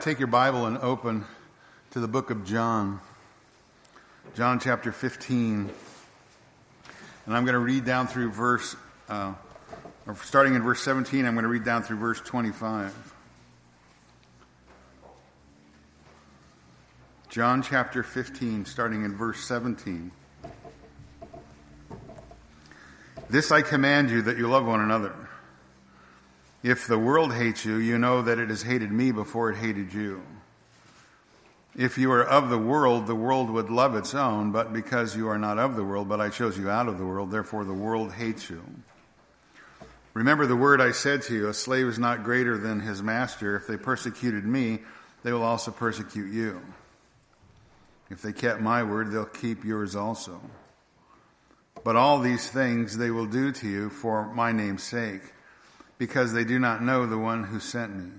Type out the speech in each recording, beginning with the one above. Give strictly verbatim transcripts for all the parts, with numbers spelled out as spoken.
Take your Bible and open to the book of John, John chapter fifteen, and I'm going to read down through verse, uh, or starting in verse seventeen, I'm going to read down through verse twenty-five. John chapter fifteen, starting in verse seventeen. This I command you, that you love one another. If the world hates you, you know that it has hated me before it hated you. If you are of the world, the world would love its own, but because you are not of the world, but I chose you out of the world, therefore the world hates you. Remember the word I said to you, a slave is not greater than his master. If they persecuted me, they will also persecute you. If they kept my word, they'll keep yours also. But all these things they will do to you for my name's sake, because they do not know the one who sent me.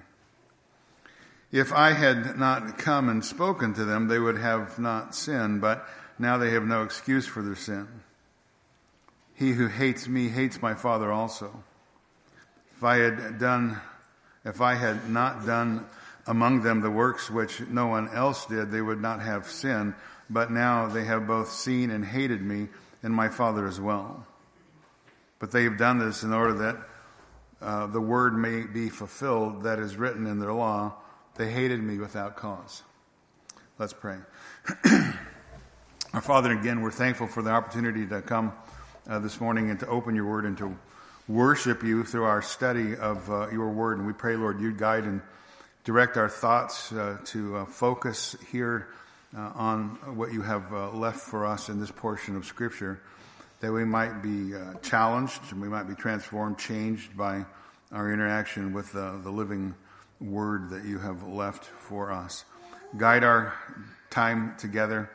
If I had not come and spoken to them, they would have not sinned, but now they have no excuse for their sin. He who hates me hates my Father also. If I had done, if I had not done among them the works which no one else did, they would not have sinned, but now they have both seen and hated me, and my Father as well. But they have done this in order that Uh, the word may be fulfilled that is written in their law. They hated me without cause. Let's pray. Our Father, again, we're thankful for the opportunity to come uh, this morning and to open your word and to worship you through our study of uh, your word. And we pray, Lord, you'd guide and direct our thoughts uh, to uh, focus here uh, on what you have uh, left for us in this portion of Scripture, that we might be uh, challenged and we might be transformed, changed by our interaction with uh, the living word that you have left for us. Guide our time together.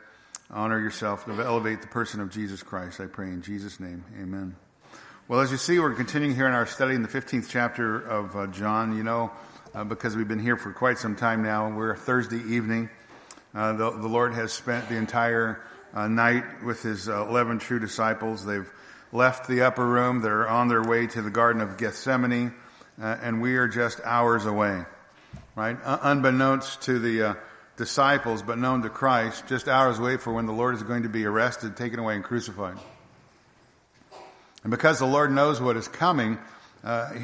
Honor yourself. Elevate the person of Jesus Christ, I pray in Jesus' name. Amen. Well, as you see, we're continuing here in our study in the fifteenth chapter of uh, John. You know, uh, because we've been here for quite some time now, we're Thursday evening. Uh, the, the Lord has spent the entire Uh, night with his uh, eleven true disciples. They've left the upper room. They're on their way to the Garden of Gethsemane, uh, and we are just hours away, right? Uh, unbeknownst to the uh, disciples, but known to Christ, just hours away for when the Lord is going to be arrested, taken away, and crucified. And because the Lord knows what is coming, uh,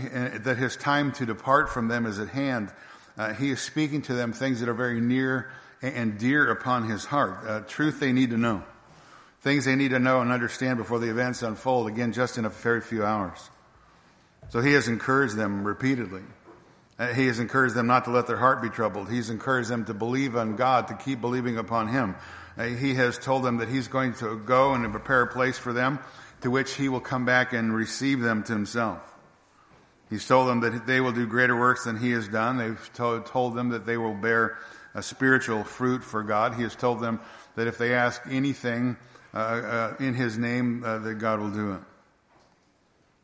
that his time to depart from them is at hand, uh, he is speaking to them things that are very near and dear upon his heart, uh, truth they need to know, things they need to know and understand before the events unfold, again, just in a very few hours. So he has encouraged them repeatedly. Uh, he has encouraged them not to let their heart be troubled. He's encouraged them to believe on God, to keep believing upon him. Uh, he has told them that he's going to go and prepare a place for them, to which he will come back and receive them to himself. He's told them that they will do greater works than he has done. They've to- told them that they will bear a spiritual fruit for God. He has told them that if they ask anything uh, uh, in his name, uh, that God will do it.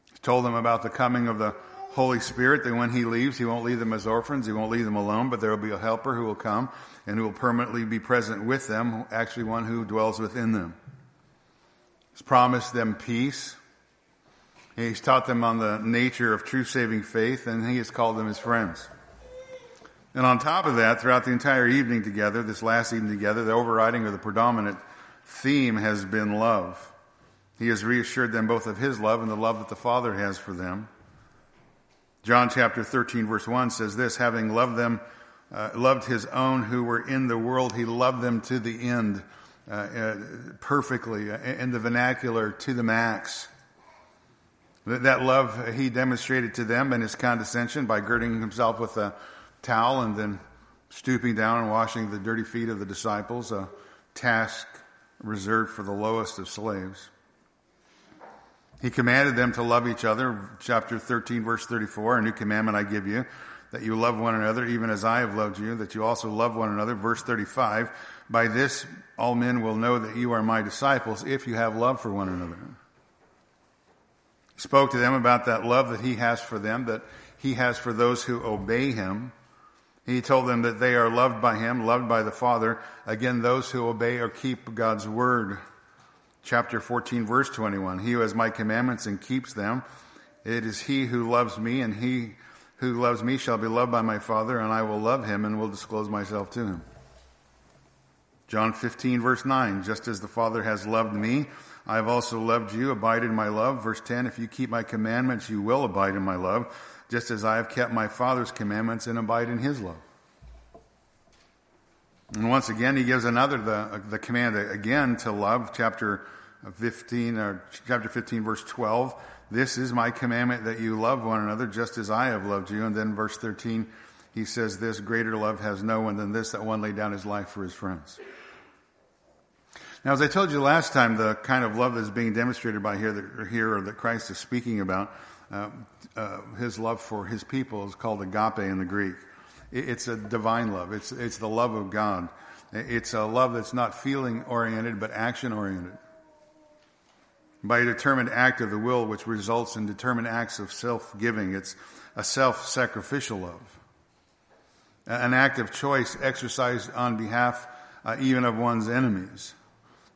He's told them about the coming of the Holy Spirit, that when he leaves, he won't leave them as orphans, he won't leave them alone, but there will be a helper who will come and who will permanently be present with them, actually one who dwells within them. He's promised them peace. He's taught them on the nature of true saving faith, and he has called them his friends. And on top of that, throughout the entire evening together, this last evening together, the overriding or the predominant theme has been love. He has reassured them both of his love and the love that the Father has for them. John chapter thirteen, verse one says this, having loved them, uh, loved his own who were in the world, he loved them to the end, uh, uh, perfectly, uh, in the vernacular, to the max. That, that love he demonstrated to them in his condescension by girding himself with a towel and then stooping down and washing the dirty feet of the disciples, a task reserved for the lowest of slaves. He commanded them to love each other, chapter thirteen, verse thirty-four, a new commandment I give you, that you love one another, even as I have loved you, that you also love one another, verse thirty-five, by this all men will know that you are my disciples, if you have love for one another. He spoke to them about that love that he has for them, that he has for those who obey him. He told them that they are loved by him, loved by the Father. Again, those who obey or keep God's word. Chapter fourteen, verse twenty-one. He who has my commandments and keeps them, it is he who loves me, and he Who loves me shall be loved by my Father, and I will love him and will disclose myself to him. John fifteen, verse nine, just as the Father has loved me, I have also loved you. Abide in my love. Verse ten, if you keep my commandments, you will abide in my love, just as I have kept my Father's commandments and abide in his love. And once again, he gives another, the, the command again to love, chapter fifteen, or chapter fifteen, verse twelve. This is my commandment, that you love one another just as I have loved you. And then verse thirteen, he says this, greater love has no one than this, that one lay down his life for his friends. Now, as I told you last time, the kind of love that's being demonstrated by here, that, here or that Christ is speaking about, uh, uh, his love for his people is called agape in the Greek. It, it's a divine love. It's, it's the love of God. It's a love that's not feeling-oriented, but action-oriented. By a determined act of the will, which results in determined acts of self-giving. It's a self-sacrificial love. An act of choice exercised on behalf uh, even of one's enemies.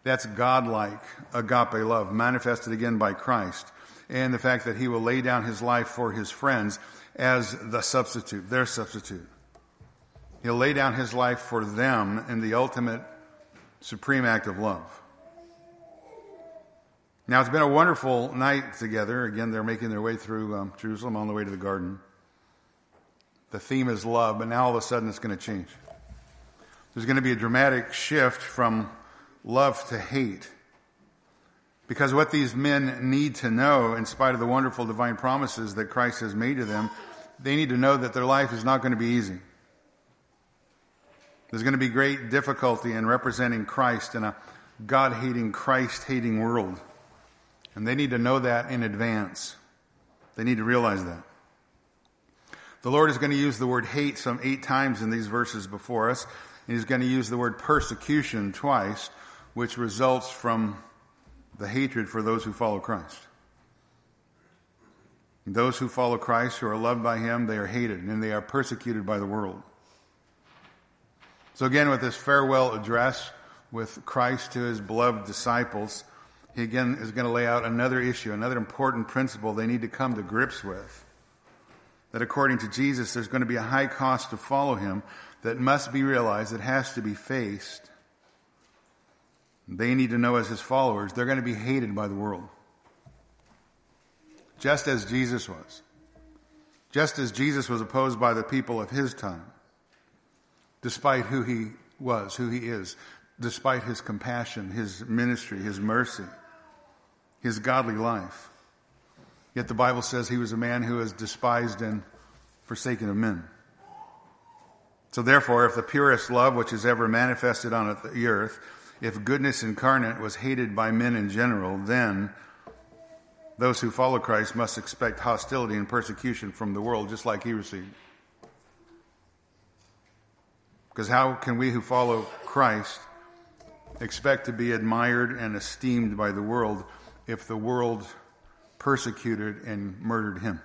That's godlike agape love, manifested again by Christ, and the fact that he will lay down his life for his friends as the substitute, their substitute. He'll lay down his life for them in the ultimate supreme act of love. Now, it's been a wonderful night together. Again, they're making their way through um, Jerusalem on the way to the garden. The theme is love, but now all of a sudden it's going to change. There's going to be a dramatic shift from love to hate. Because what these men need to know, in spite of the wonderful divine promises that Christ has made to them, they need to know that their life is not going to be easy. There's going to be great difficulty in representing Christ in a God-hating, Christ-hating world. And they need to know that in advance. They need to realize that. The Lord is going to use the word hate some eight times in these verses before us. And he's going to use the word persecution twice, which results from the hatred for those who follow Christ. And those who follow Christ, who are loved by him, they are hated, and they are persecuted by the world. So again, with this farewell address with Christ to his beloved disciples, he again is going to lay out another issue, another important principle they need to come to grips with. That according to Jesus, there's going to be a high cost to follow him that must be realized, that has to be faced. They need to know as his followers, they're going to be hated by the world. Just as Jesus was. Just as Jesus was opposed by the people of his time. Despite who he was, who he is. Despite his compassion, his ministry, his mercy. His godly life. Yet the Bible says he was a man who was despised and forsaken of men. So therefore, if the purest love which is ever manifested on the earth, if goodness incarnate was hated by men in general, then those who follow Christ must expect hostility and persecution from the world, just like he received. Because how can we who follow Christ expect to be admired and esteemed by the world if the world persecuted and murdered him?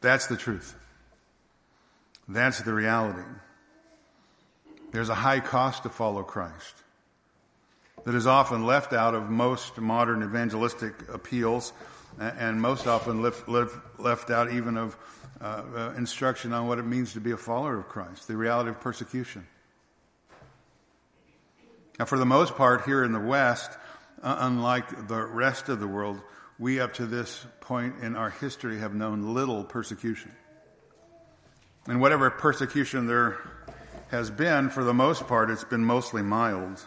That's the truth. That's the reality. There's a high cost to follow Christ that is often left out of most modern evangelistic appeals, and most often left, left, left out even of uh, uh, instruction on what it means to be a follower of Christ, the reality of persecution. Now, for the most part, here in the West, uh, unlike the rest of the world, we up to this point in our history have known little persecution. And whatever persecution there has been, for the most part, it's been mostly mild.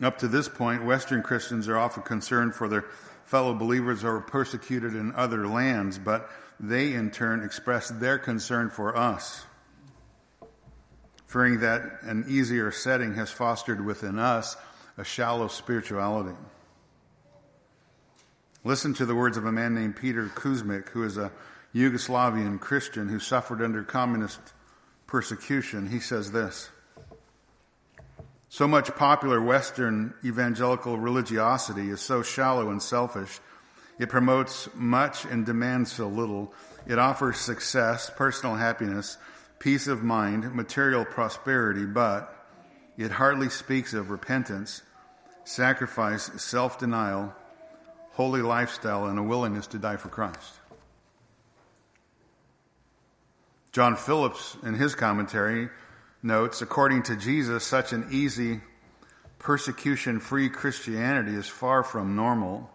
Up to this point, Western Christians are often concerned for their fellow believers who are persecuted in other lands, but they in turn express their concern for us, fearing that an easier setting has fostered within us a shallow spirituality. Listen to the words of a man named Peter Kuzmic, who is a Yugoslavian Christian who suffered under communist persecution. He says this, "So much popular Western evangelical religiosity is so shallow and selfish. It promotes much and demands so little. It offers success, personal happiness, peace of mind, material prosperity, but it hardly speaks of repentance, sacrifice, self-denial, holy lifestyle and a willingness to die for Christ. John Phillips, in his commentary, notes, according to Jesus, such an easy, persecution-free Christianity is far from normal.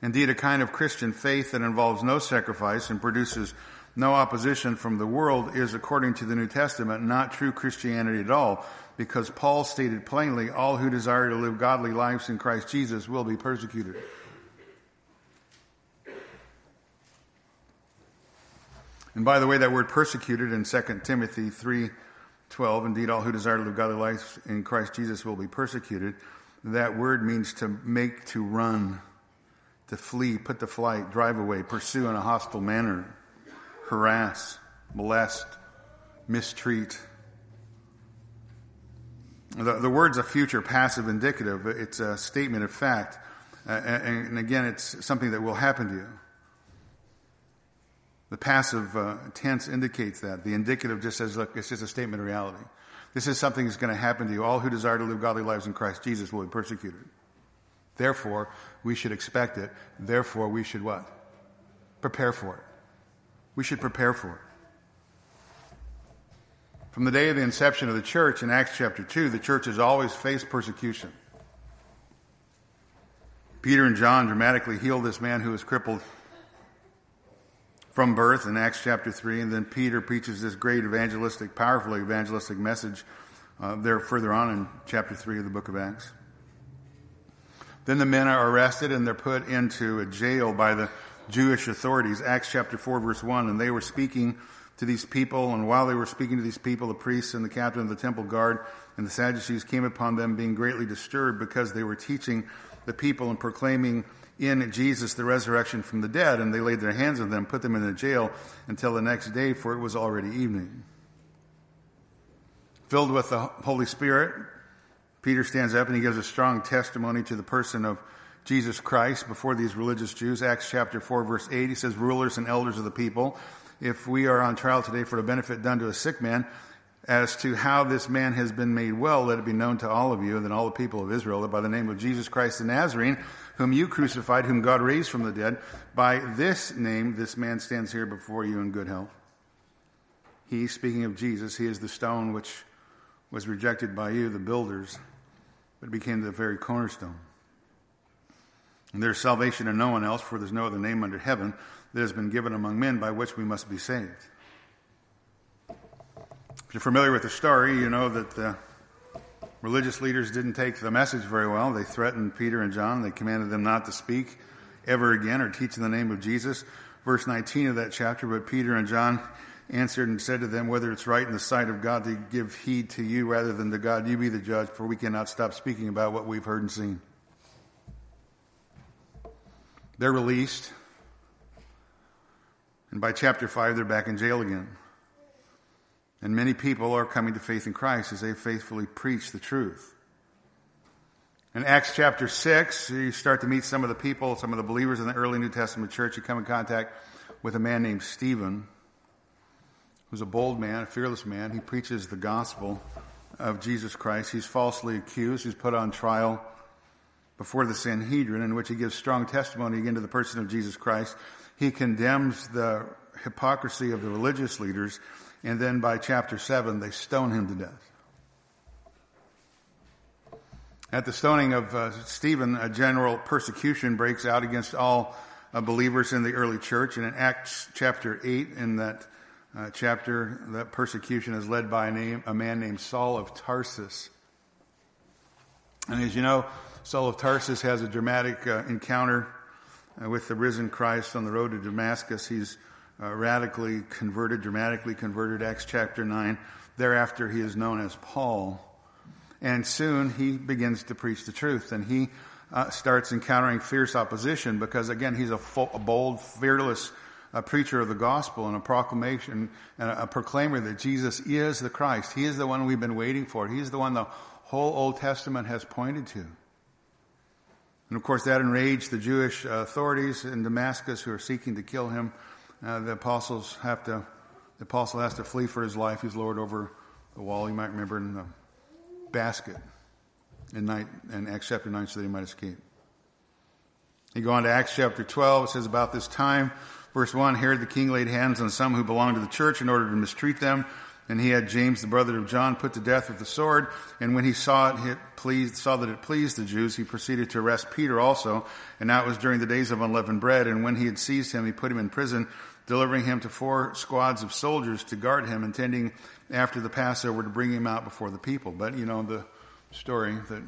Indeed, a kind of Christian faith that involves no sacrifice and produces no opposition from the world is, according to the New Testament, not true Christianity at all, because Paul stated plainly, all who desire to live godly lives in Christ Jesus will be persecuted. And by the way, that word persecuted in Second Timothy three twelve, indeed, all who desire to live godly lives in Christ Jesus will be persecuted. That word means to make, to run, to flee, put to flight, drive away, pursue in a hostile manner, harass, molest, mistreat. The, the word's a future passive indicative. It's a statement of fact. Uh, and, and again, it's something that will happen to you. The passive uh, tense indicates that. The indicative just says, look, it's just a statement of reality. This is something that's going to happen to you. All who desire to live godly lives in Christ Jesus will be persecuted. Therefore, we should expect it. Therefore, we should what? Prepare for it. We should prepare for it. From the day of the inception of the church in Acts chapter two, the church has always faced persecution. Peter and John dramatically healed this man who was crippled from birth in Acts chapter three, and then Peter preaches this great evangelistic, powerful evangelistic message uh, there further on in chapter three of the book of Acts. Then the men are arrested and they're put into a jail by the Jewish authorities. Acts chapter four, verse one, and they were speaking to these people, and while they were speaking to these people, the priests and the captain of the temple guard and the Sadducees came upon them, being greatly disturbed because they were teaching the people and proclaiming in Jesus the resurrection from the dead, and they laid their hands on them, put them in the jail until the next day, for it was already evening. Filled with the Holy Spirit, Peter stands up and he gives a strong testimony to the person of Jesus Christ before these religious Jews. Acts chapter four, verse eight, he says, rulers and elders of the people, if we are on trial today for the benefit done to a sick man, as to how this man has been made well, let it be known to all of you and then all the people of Israel that by the name of Jesus Christ the Nazarene, whom you crucified, whom God raised from the dead, by this name this man stands here before you in good health. He, speaking of Jesus, he is the stone which was rejected by you, the builders, but became the very cornerstone. And there's salvation in no one else, for there's no other name under heaven that has been given among men by which we must be saved. If you're familiar with the story, you know that the religious leaders didn't take the message very well. They threatened Peter and John. They commanded them not to speak ever again or teach in the name of Jesus. Verse nineteen of that chapter, but Peter and John answered and said to them, whether it's right in the sight of God to give heed to you rather than to God, you be the judge, for we cannot stop speaking about what we've heard and seen. They're released. And by chapter five, they're back in jail again. And many people are coming to faith in Christ as they faithfully preach the truth. In Acts chapter six, you start to meet some of the people, some of the believers in the early New Testament church. You come in contact with a man named Stephen, who's a bold man, a fearless man. He preaches the gospel of Jesus Christ. He's falsely accused. He's put on trial before the Sanhedrin, in which he gives strong testimony again to the person of Jesus Christ. He condemns the hypocrisy of the religious leaders, and then by chapter seven, they stone him to death. At the stoning of uh, Stephen, a general persecution breaks out against all uh, believers in the early church, and in Acts chapter eight, in that uh, chapter, that persecution is led by a, name, a man named Saul of Tarsus. And as you know, Saul of Tarsus has a dramatic uh, encounter uh, with the risen Christ on the road to Damascus. He's uh, radically converted, dramatically converted, Acts chapter nine. Thereafter, he is known as Paul. And soon, he begins to preach the truth. And he uh, starts encountering fierce opposition because, again, he's a, full, a bold, fearless uh, preacher of the gospel and a proclamation and a, a proclaimer that Jesus is the Christ. He is the one we've been waiting for. He is the one the whole Old Testament has pointed to. And, of course, that enraged the Jewish authorities in Damascus who are seeking to kill him. Uh, the apostles have to, the apostle has to flee for his life. He's lowered over the wall, you might remember, in the basket in, night, in Acts chapter nine so that he might escape. You go on to Acts chapter twelve. It says, about this time, verse one, Herod the king laid hands on some who belonged to the church in order to mistreat them. And he had James, the brother of John, put to death with the sword. And when he saw it, it pleased, saw that it pleased the Jews, he proceeded to arrest Peter also. And now it was during the days of unleavened bread. And when he had seized him, he put him in prison, delivering him to four squads of soldiers to guard him, intending after the Passover to bring him out before the people. But you know the story that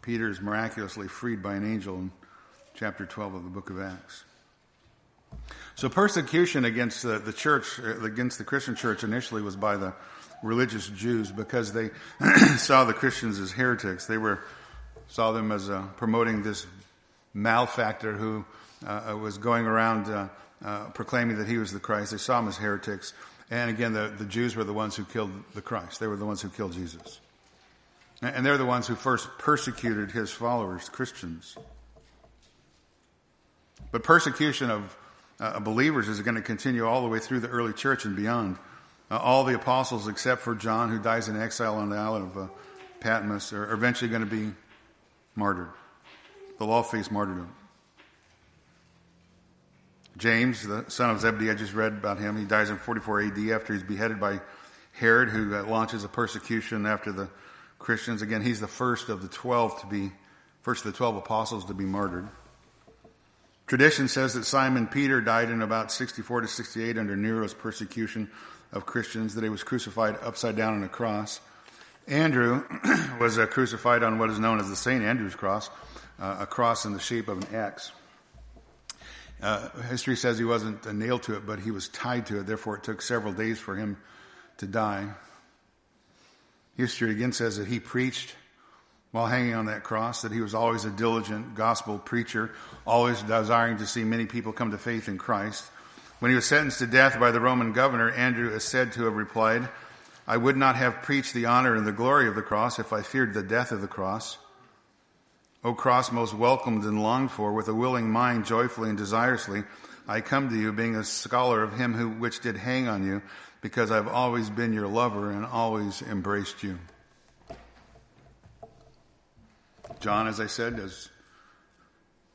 Peter is miraculously freed by an angel in chapter twelve of the book of Acts. So persecution against the, the church, against the Christian church initially was by the religious Jews because they saw the Christians as heretics. They were saw them as uh, promoting this malefactor who uh, was going around uh, uh, proclaiming that he was the Christ. They saw him as heretics. And again, the, the Jews were the ones who killed the Christ. They were the ones who killed Jesus. And they're the ones who first persecuted his followers, Christians. But persecution of Uh, believers is going to continue all the way through the early church and beyond. Uh, all the apostles except for John, who dies in exile on the island of uh, Patmos, are eventually going to be martyred. They'll all face martyrdom. James, the son of Zebedee, I just read about him. He dies in forty-four A D after he's beheaded by Herod, who uh, launches a persecution after the Christians. Again, he's the first of the twelve to be, first of the twelve apostles to be martyred. Tradition says that Simon Peter died in about sixty-four to sixty-eight under Nero's persecution of Christians, that he was crucified upside down on a cross. Andrew was uh, crucified on what is known as the Saint Andrew's cross, uh, a cross in the shape of an X. Uh, history says he wasn't uh, nailed to it, but he was tied to it. Therefore, it took several days for him to die. History again says that he preached while hanging on that cross, that he was always a diligent gospel preacher, always desiring to see many people come to faith in Christ. When he was sentenced to death by the Roman governor, Andrew is said to have replied, "I would not have preached the honor and the glory of the cross if I feared the death of the cross. O cross most welcomed and longed for, with a willing mind, joyfully and desirously, I come to you being a scholar of him who which did hang on you, because I've always been your lover and always embraced you." John, as I said, as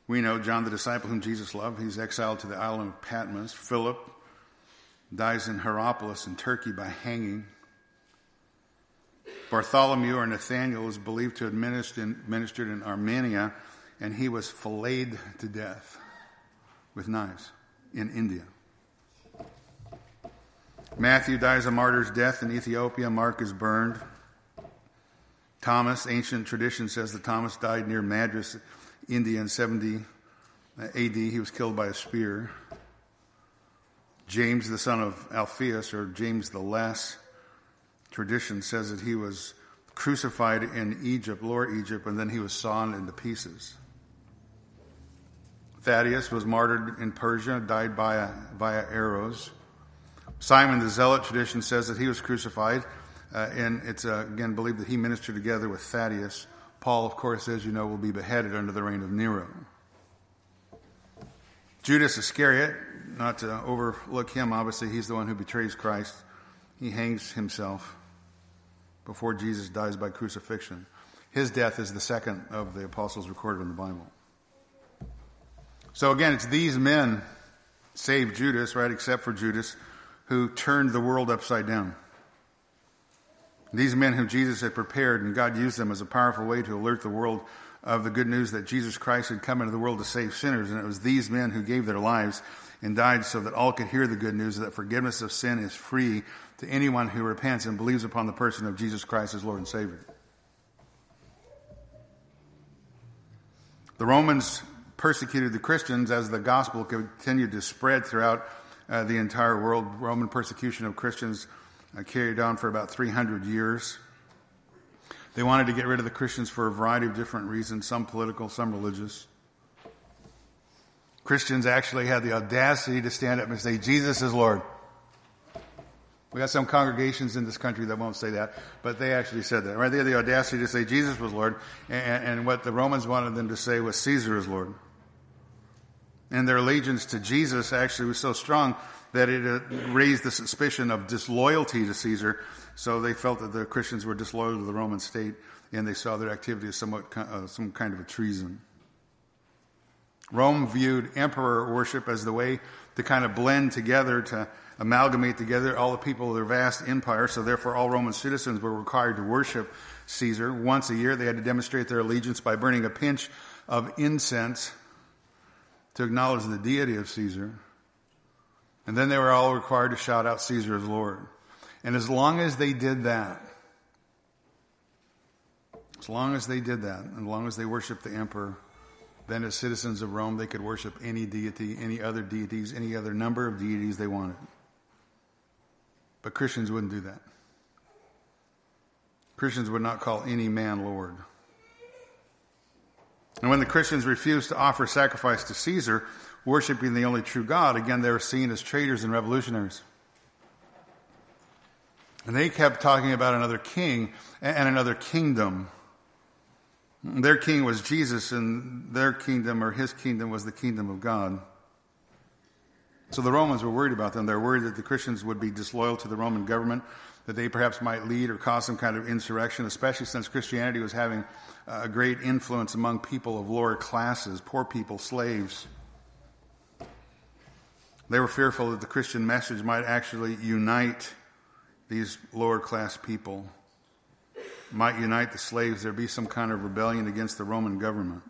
we know, John, the disciple whom Jesus loved, he's exiled to the island of Patmos. Philip dies in Hierapolis in Turkey by hanging. Bartholomew, or Nathaniel, is believed to have ministered in Armenia, and he was filleted to death with knives in India. Matthew dies a martyr's death in Ethiopia. Mark is burned. Thomas, ancient tradition says that Thomas died near Madras, India in seventy A D. He was killed by a spear. James, the son of Alphaeus, or James the Less, tradition says that he was crucified in Egypt, Lower Egypt, and then he was sawn into pieces. Thaddeus was martyred in Persia, died by, via arrows. Simon the Zealot, tradition says that he was crucified. Uh, and it's, uh, again, believed that he ministered together with Thaddeus. Paul, of course, as you know, will be beheaded under the reign of Nero. Judas Iscariot, not to overlook him, obviously, he's the one who betrays Christ. He hangs himself before Jesus dies by crucifixion. His death is the second of the apostles recorded in the Bible. So, again, it's these men, save Judas, right, except for Judas, who turned the world upside down. These men whom Jesus had prepared, and God used them as a powerful way to alert the world of the good news that Jesus Christ had come into the world to save sinners. And it was these men who gave their lives and died so that all could hear the good news that forgiveness of sin is free to anyone who repents and believes upon the person of Jesus Christ as Lord and Savior. The Romans persecuted the Christians as the gospel continued to spread throughout uh, the entire world. Roman persecution of Christians I carried on for about three hundred years. They wanted to get rid of the Christians for a variety of different reasons, some political, some religious. Christians actually had the audacity to stand up and say, "Jesus is Lord." We got some congregations in this country that won't say that, but they actually said that. Right? They had the audacity to say Jesus was Lord, and, and what the Romans wanted them to say was Caesar is Lord. And their allegiance to Jesus actually was so strong that it raised the suspicion of disloyalty to Caesar. So they felt that the Christians were disloyal to the Roman state, and they saw their activity as somewhat uh, some kind of a treason. Rome viewed emperor worship as the way to kind of blend together, to amalgamate together all the people of their vast empire. So therefore, all Roman citizens were required to worship Caesar. Once a year, they had to demonstrate their allegiance by burning a pinch of incense to acknowledge the deity of Caesar. And then they were all required to shout out Caesar as Lord. And as long as they did that, as long as they did that, and as long as they worshiped the emperor, then as citizens of Rome, they could worship any deity, any other deities, any other number of deities they wanted. But Christians wouldn't do that. Christians would not call any man Lord. And when the Christians refused to offer sacrifice to Caesar, worshiping the only true God, again, they were seen as traitors and revolutionaries. And they kept talking about another king and another kingdom. Their king was Jesus, and their kingdom, or his kingdom, was the kingdom of God. So the Romans were worried about them. They were worried that the Christians would be disloyal to the Roman government, that they perhaps might lead or cause some kind of insurrection, especially since Christianity was having a great influence among people of lower classes, poor people, slaves. They were fearful that the Christian message might actually unite these lower class people, might unite the slaves. There'd be some kind of rebellion against the Roman government.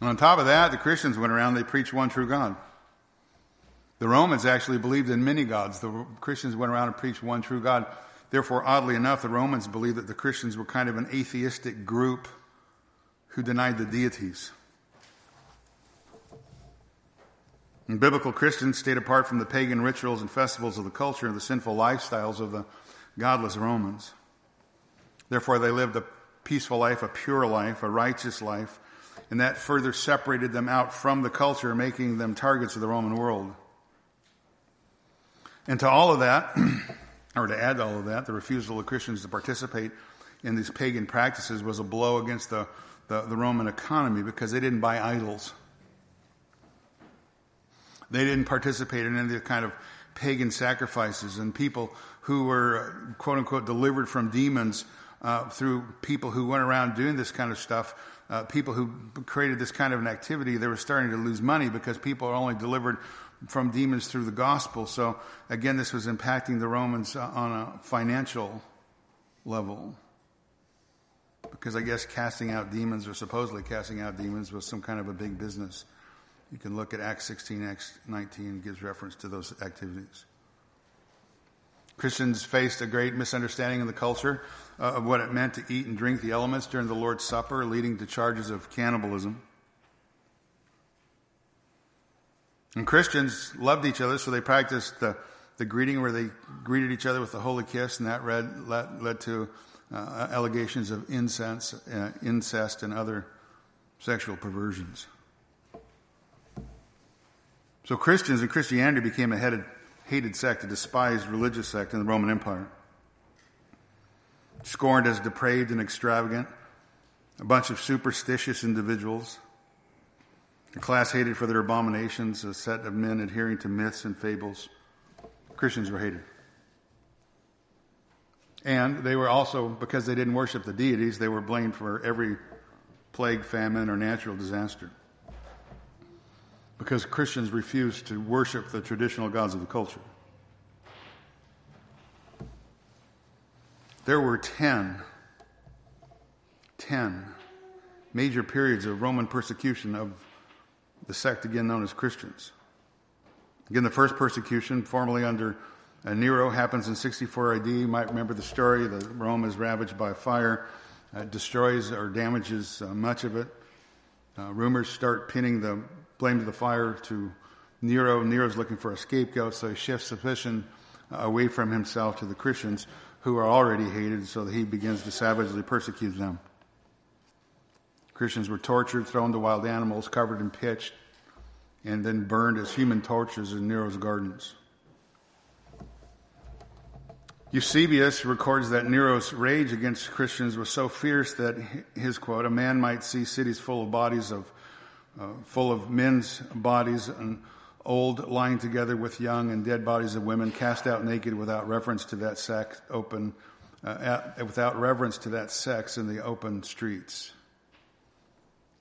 And on top of that, the Christians went around, they preached one true God. The Romans actually believed in many gods. The Christians went around and preached one true God. Therefore, oddly enough, the Romans believed that the Christians were kind of an atheistic group who denied the deities. And biblical Christians stayed apart from the pagan rituals and festivals of the culture and the sinful lifestyles of the godless Romans. Therefore, they lived a peaceful life, a pure life, a righteous life, and that further separated them out from the culture, making them targets of the Roman world. And to all of that, or to add to all of that, the refusal of Christians to participate in these pagan practices was a blow against the, the, the Roman economy, because they didn't buy idols. They didn't participate in any kind of pagan sacrifices, and people who were, quote unquote, delivered from demons uh, through people who went around doing this kind of stuff, uh, people who created this kind of an activity, they were starting to lose money because people are only delivered from demons through the gospel. So again, this was impacting the Romans uh, on a financial level, because I guess casting out demons, or supposedly casting out demons, was some kind of a big business. You can look at Acts sixteen, Acts nineteen, gives reference to those activities. Christians faced a great misunderstanding in the culture uh, of what it meant to eat and drink the elements during the Lord's Supper, leading to charges of cannibalism. And Christians loved each other, so they practiced the, the greeting where they greeted each other with the holy kiss, and that read, led, led to uh, allegations of incense, uh, incest and other sexual perversions. So Christians and Christianity became a headed, hated sect, a despised religious sect in the Roman Empire. Scorned as depraved and extravagant, a bunch of superstitious individuals, a class hated for their abominations, a set of men adhering to myths and fables. Christians were hated. And they were also, because they didn't worship the deities, they were blamed for every plague, famine, or natural disaster, because Christians refused to worship the traditional gods of the culture. There were ten, ten major periods of Roman persecution of the sect again known as Christians. Again, the first persecution, formerly under Nero, happens in sixty-four A D. You might remember the story that Rome is ravaged by fire, uh, destroys or damages uh, much of it. Uh, rumors start pinning the blame of the fire to Nero. Nero's looking for a scapegoat, so he shifts suspicion away from himself to the Christians, who are already hated, so that he begins to savagely persecute them. Christians were tortured, thrown to wild animals, covered in pitch, and then burned as human torches in Nero's gardens. Eusebius records that Nero's rage against Christians was so fierce that his, quote, "a man might see cities full of bodies of Uh, full of men's bodies, and old lying together with young, and dead bodies of women cast out naked without reference to that sex, open uh, at, without reverence to that sex in the open streets."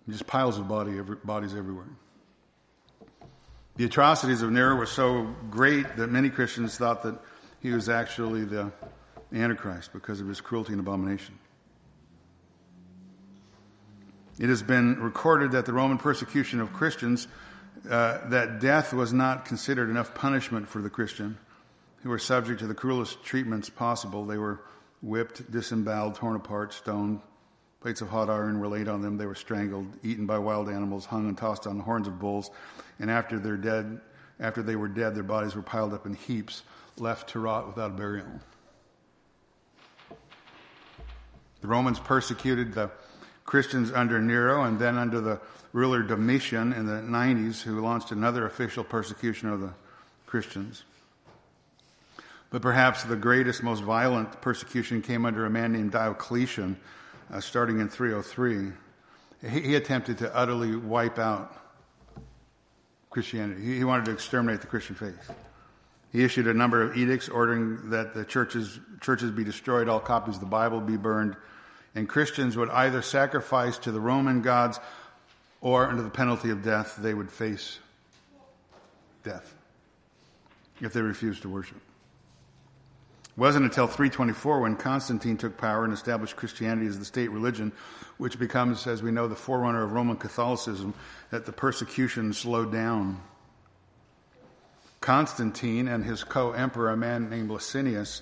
And just piles of body, every, bodies everywhere. The atrocities of Nero were so great that many Christians thought that he was actually the Antichrist because of his cruelty and abomination. It has been recorded that the Roman persecution of Christians, uh, that death was not considered enough punishment for the Christian, who were subject to the cruelest treatments possible. They were whipped, disemboweled, torn apart, stoned, plates of hot iron were laid on them. They were strangled, eaten by wild animals, hung and tossed on the horns of bulls. And after they're dead, after they were dead, their bodies were piled up in heaps, left to rot without burial. The Romans persecuted the Christians under Nero and then under the ruler Domitian in the nineties, who launched another official persecution of the Christians. But perhaps the greatest, most violent persecution came under a man named Diocletian, uh, starting in three oh three. He, he attempted to utterly wipe out Christianity. He, he wanted to exterminate the Christian faith. He issued a number of edicts ordering that the churches, churches be destroyed, all copies of the Bible be burned, and Christians would either sacrifice to the Roman gods or, under the penalty of death, they would face death if they refused to worship. It wasn't until three twenty-four when Constantine took power and established Christianity as the state religion, which becomes, as we know, the forerunner of Roman Catholicism, that the persecution slowed down. Constantine and his co-emperor, a man named Licinius,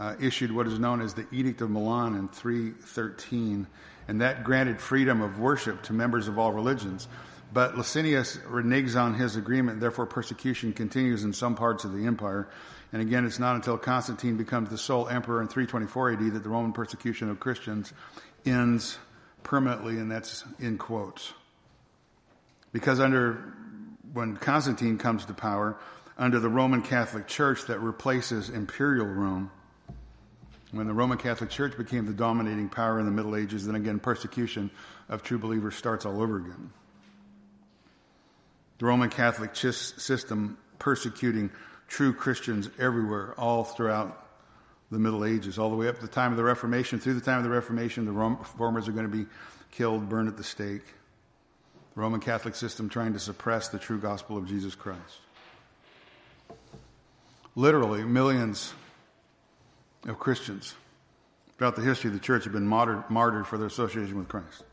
Uh, issued what is known as the Edict of Milan in three thirteen, and that granted freedom of worship to members of all religions. But Licinius reneges on his agreement, therefore persecution continues in some parts of the empire. And again, it's not until Constantine becomes the sole emperor in three twenty-four A D that the Roman persecution of Christians ends permanently, and that's in quotes. Because under when Constantine comes to power, under the Roman Catholic Church that replaces imperial Rome, when the Roman Catholic Church became the dominating power in the Middle Ages, then again, persecution of true believers starts all over again. The Roman Catholic ch- system persecuting true Christians everywhere, all throughout the Middle Ages, all the way up to the time of the Reformation. Through the time of the Reformation, the Rome- reformers are going to be killed, burned at the stake. The Roman Catholic system trying to suppress the true gospel of Jesus Christ. Literally, millions of Christians throughout the history of the church have been martyred, martyred for their association with Christ.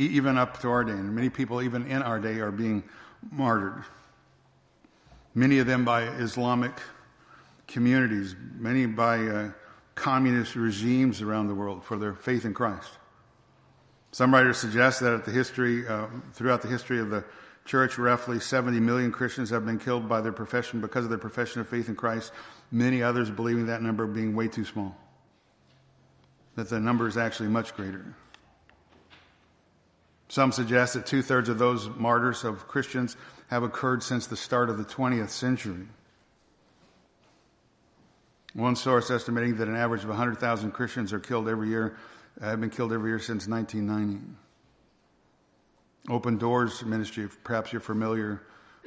Even up to our day, and many people even in our day are being martyred. Many of them by Islamic communities, many by uh, communist regimes around the world for their faith in Christ. Some writers suggest that at the history, uh, throughout the history of the church, roughly seventy million Christians have been killed by their profession because of their profession of faith in Christ. Many others believing that number being way too small, that the number is actually much greater. Some suggest that two-thirds of those martyrs of Christians have occurred since the start of the twentieth century. One source estimating that an average of one hundred thousand Christians are killed every year, have been killed every year since nineteen ninety. Open Doors Ministry, perhaps you're familiar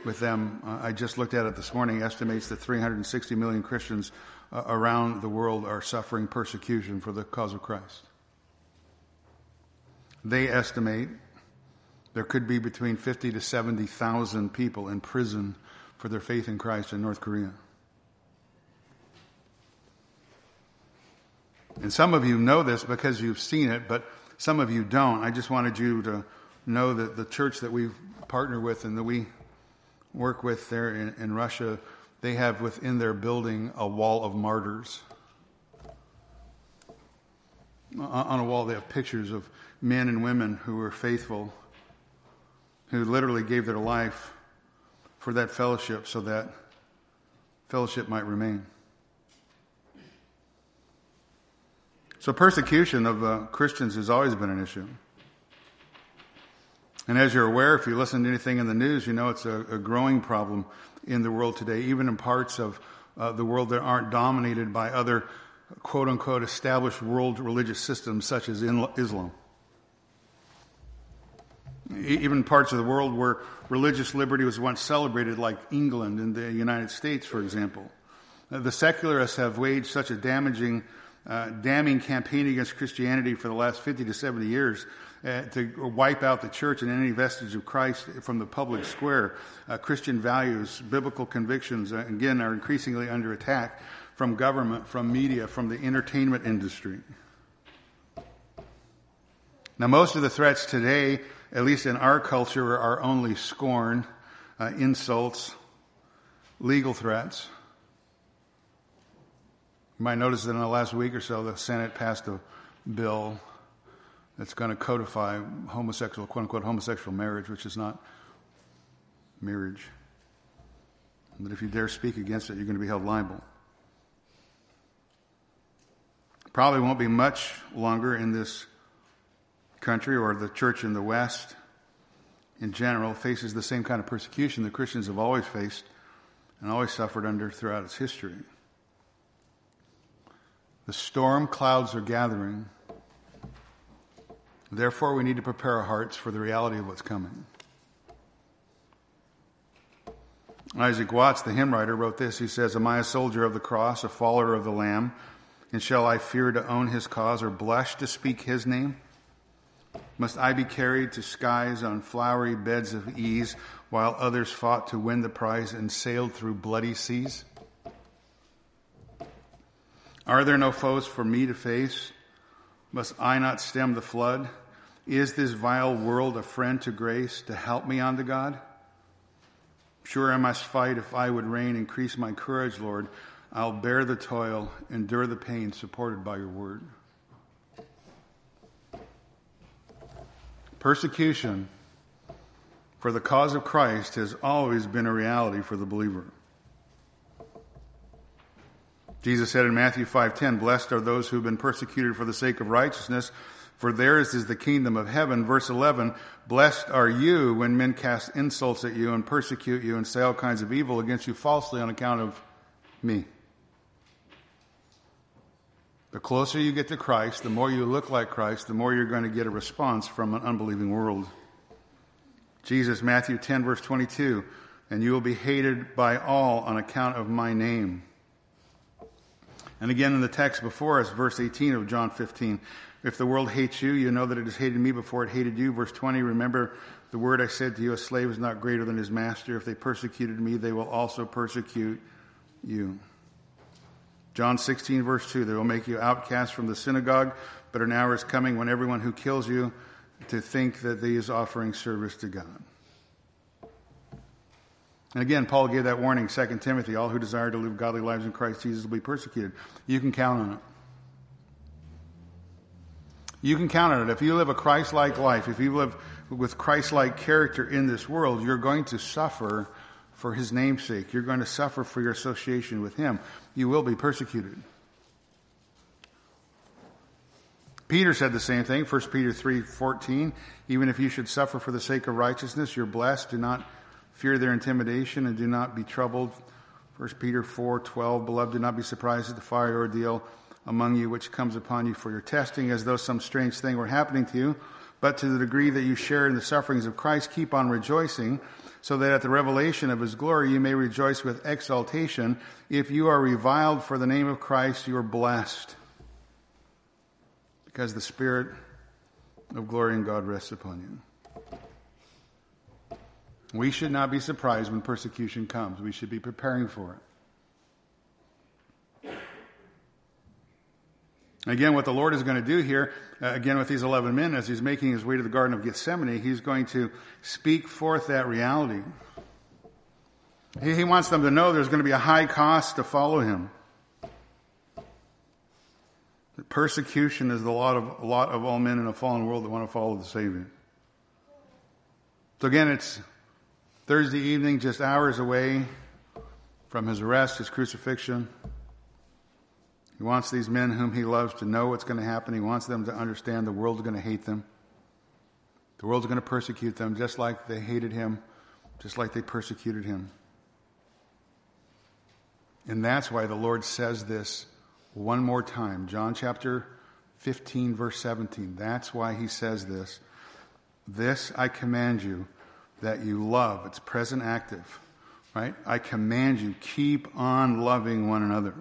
with them. Uh, I just looked at it this morning, estimates that three hundred sixty million Christians uh, around the world are suffering persecution for the cause of Christ. They estimate there could be between fifty to seventy thousand people in prison for their faith in Christ in North Korea. And some of you know this because you've seen it, but some of you don't. I just wanted you to know that the church that we partner with and that we work with there in, in Russia, they have within their building a wall of martyrs. On a wall they have pictures of men and women who were faithful, who literally gave their life for that fellowship so that fellowship might remain. So persecution of uh, Christians has always been an issue. And as you're aware, if you listen to anything in the news, you know it's a, a growing problem in the world today, even in parts of uh, the world that aren't dominated by other quote-unquote established world religious systems such as in Islam. E- even parts of the world where religious liberty was once celebrated, like England and the United States, for example. Uh, the secularists have waged such a damaging uh, damning campaign against Christianity for the last fifty to seventy years uh, to wipe out the church and any vestige of Christ from the public square. Uh, Christian values, biblical convictions, uh, again, are increasingly under attack from government, from media, from the entertainment industry. Now, most of the threats today, at least in our culture, are only scorn, uh, insults, legal threats. You might notice that in the last week or so, the Senate passed a bill that's going to codify homosexual, quote-unquote, homosexual marriage, which is not marriage. But if you dare speak against it, you're going to be held liable. Probably won't be much longer in this country, or the church in the West in general, faces the same kind of persecution that Christians have always faced and always suffered under throughout its history. The storm clouds are gathering. Therefore, we need to prepare our hearts for the reality of what's coming. Isaac Watts, the hymn writer, wrote this. He says, "Am I a soldier of the cross, a follower of the Lamb? And shall I fear to own his cause or blush to speak his name? Must I be carried to skies on flowery beds of ease while others fought to win the prize and sailed through bloody seas? Are there no foes for me to face? Must I not stem the flood? Is this vile world a friend to grace to help me on to God? Sure I must fight if I would reign. Increase my courage, Lord. I'll bear the toil, endure the pain, supported by your word." Persecution for the cause of Christ has always been a reality for the believer. Jesus said in Matthew five ten, "Blessed are those who have been persecuted for the sake of righteousness, for theirs is the kingdom of heaven." Verse eleven, "Blessed are you when men cast insults at you and persecute you and say all kinds of evil against you falsely on account of me." The closer you get to Christ, the more you look like Christ, the more you're going to get a response from an unbelieving world. Jesus, Matthew ten, verse twenty-two, "And you will be hated by all on account of my name." And again in the text before us, verse eighteen of John fifteen, "If the world hates you, you know that it has hated me before it hated you." Verse twenty, "Remember the word I said to you, a slave is not greater than his master. If they persecuted me, they will also persecute you." John sixteen, verse two, "They will make you outcasts from the synagogue, but an hour is coming when everyone who kills you to think that he is offering service to God." And again, Paul gave that warning, Second Timothy, "All who desire to live godly lives in Christ Jesus will be persecuted." You can count on it. You can count on it. If you live a Christ-like life, if you live with Christ-like character in this world, you're going to suffer for his name's sake. You're going to suffer for your association with him. You will be persecuted. Peter said the same thing, First Peter three fourteen. "Even if you should suffer for the sake of righteousness, you're blessed. Do not fear their intimidation and do not be troubled." First Peter four twelve, "Beloved, do not be surprised at the fiery ordeal among you which comes upon you for your testing, as though some strange thing were happening to you. But to the degree that you share in the sufferings of Christ, keep on rejoicing, so that at the revelation of his glory you may rejoice with exaltation. If you are reviled for the name of Christ, you are blessed, because the Spirit of glory in God rests upon you." We should not be surprised when persecution comes. We should be preparing for it. Again, what the Lord is going to do here, uh, again with these eleven men, as he's making his way to the Garden of Gethsemane, he's going to speak forth that reality. He, he wants them to know there's going to be a high cost to follow him. That persecution is the lot of, lot of all men in a fallen world that want to follow the Savior. So again, it's Thursday evening, just hours away from his arrest, his crucifixion. He wants these men whom he loves to know what's going to happen. He wants them to understand the world's going to hate them. The world's going to persecute them, just like they hated him, just like they persecuted him. And that's why the Lord says this one more time. John chapter fifteen, verse seventeen. That's why he says this. "This I command you, that you love." It's present active, right? "I command you, keep on loving one another."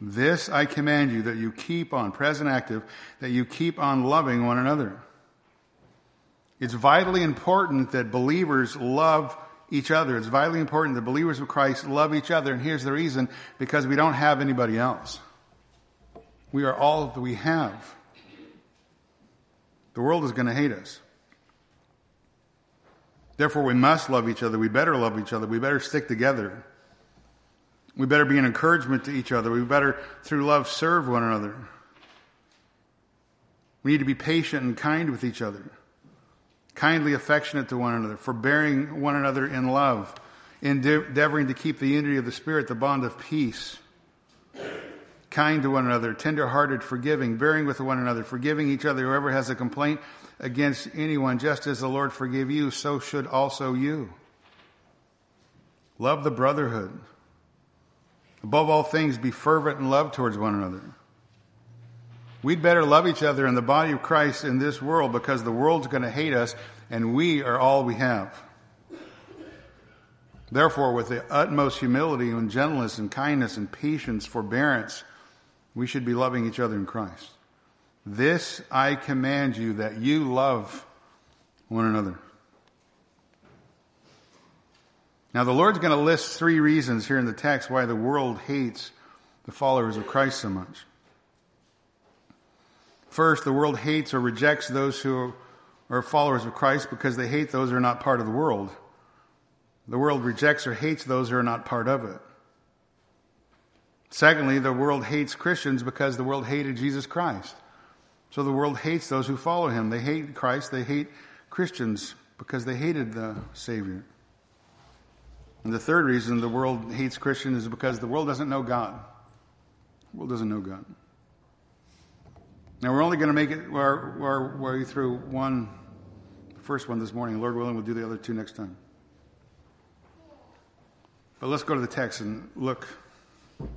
This I command you, that you keep on, present active, that you keep on loving one another. It's vitally important that believers love each other. It's vitally important that believers of Christ love each other. And here's the reason, because we don't have anybody else. We are all that we have. The world is going to hate us. Therefore, we must love each other. We better love each other. We better stick together. We better be an encouragement to each other. We better, through love, serve one another. We need to be patient and kind with each other, kindly affectionate to one another, forbearing one another in love, endeavoring to keep the unity of the Spirit, the bond of peace, kind to one another, tender-hearted, forgiving, bearing with one another, forgiving each other, whoever has a complaint against anyone, just as the Lord forgave you, so should also you. Love the brotherhood. Above all things, be fervent in love towards one another. We'd better love each other in the body of Christ in this world, because the world's going to hate us and we are all we have. Therefore, with the utmost humility and gentleness and kindness and patience, forbearance, we should be loving each other in Christ. This I command you, that you love one another. Now, the Lord's going to list three reasons here in the text why the world hates the followers of Christ so much. First, the world hates or rejects those who are followers of Christ because they hate those who are not part of the world. The world rejects or hates those who are not part of it. Secondly, the world hates Christians because the world hated Jesus Christ. So the world hates those who follow him. They hate Christ, they hate Christians because they hated the Savior. And the third reason the world hates Christians is because the world doesn't know God. The world doesn't know God. Now, we're only going to make it our, our way through one, the first one this morning. Lord willing, we'll do the other two next time. But let's go to the text and look and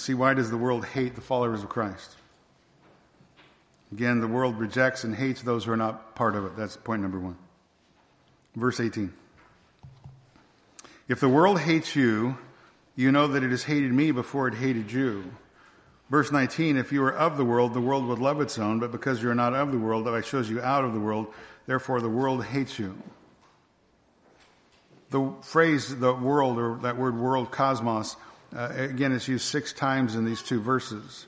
see, why does the world hate the followers of Christ? Again, the world rejects and hates those who are not part of it. That's point number one. Verse eighteen. If the world hates you, you know that it has hated me before it hated you. Verse nineteen, if you were of the world, the world would love its own, but because you are not of the world, I chose you out of the world, therefore the world hates you. The phrase, the world, or that word world, cosmos, uh, again, it's used six times in these two verses.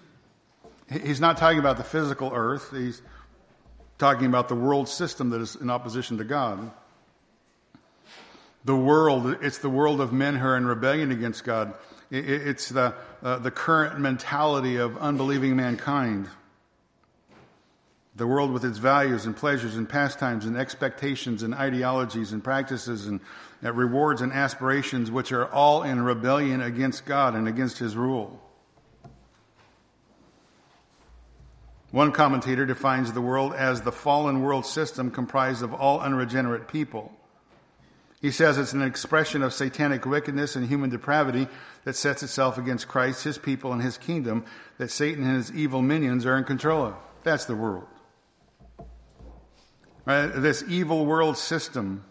He's not talking about the physical earth. He's talking about the world system that is in opposition to God. The world, it's the world of men who are in rebellion against God. It's the uh, the current mentality of unbelieving mankind. The world with its values and pleasures and pastimes and expectations and ideologies and practices and uh, rewards and aspirations, which are all in rebellion against God and against his rule. One commentator defines the world as the fallen world system comprised of all unregenerate people. He says it's an expression of satanic wickedness and human depravity that sets itself against Christ, his people, and his kingdom that Satan and his evil minions are in control of. That's the world. Right? This evil world system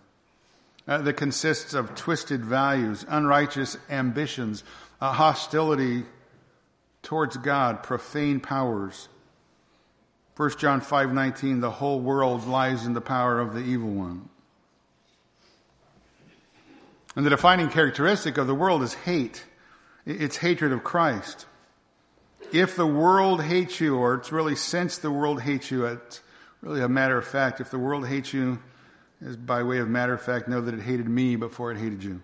uh, that consists of twisted values, unrighteous ambitions, uh, hostility towards God, profane powers. First John five nineteen, the whole world lies in the power of the evil one. And the defining characteristic of the world is hate. It's hatred of Christ. If the world hates you, or it's really since the world hates you, it's really a matter of fact. If the world hates you, is by way of matter of fact, know that it hated me before it hated you.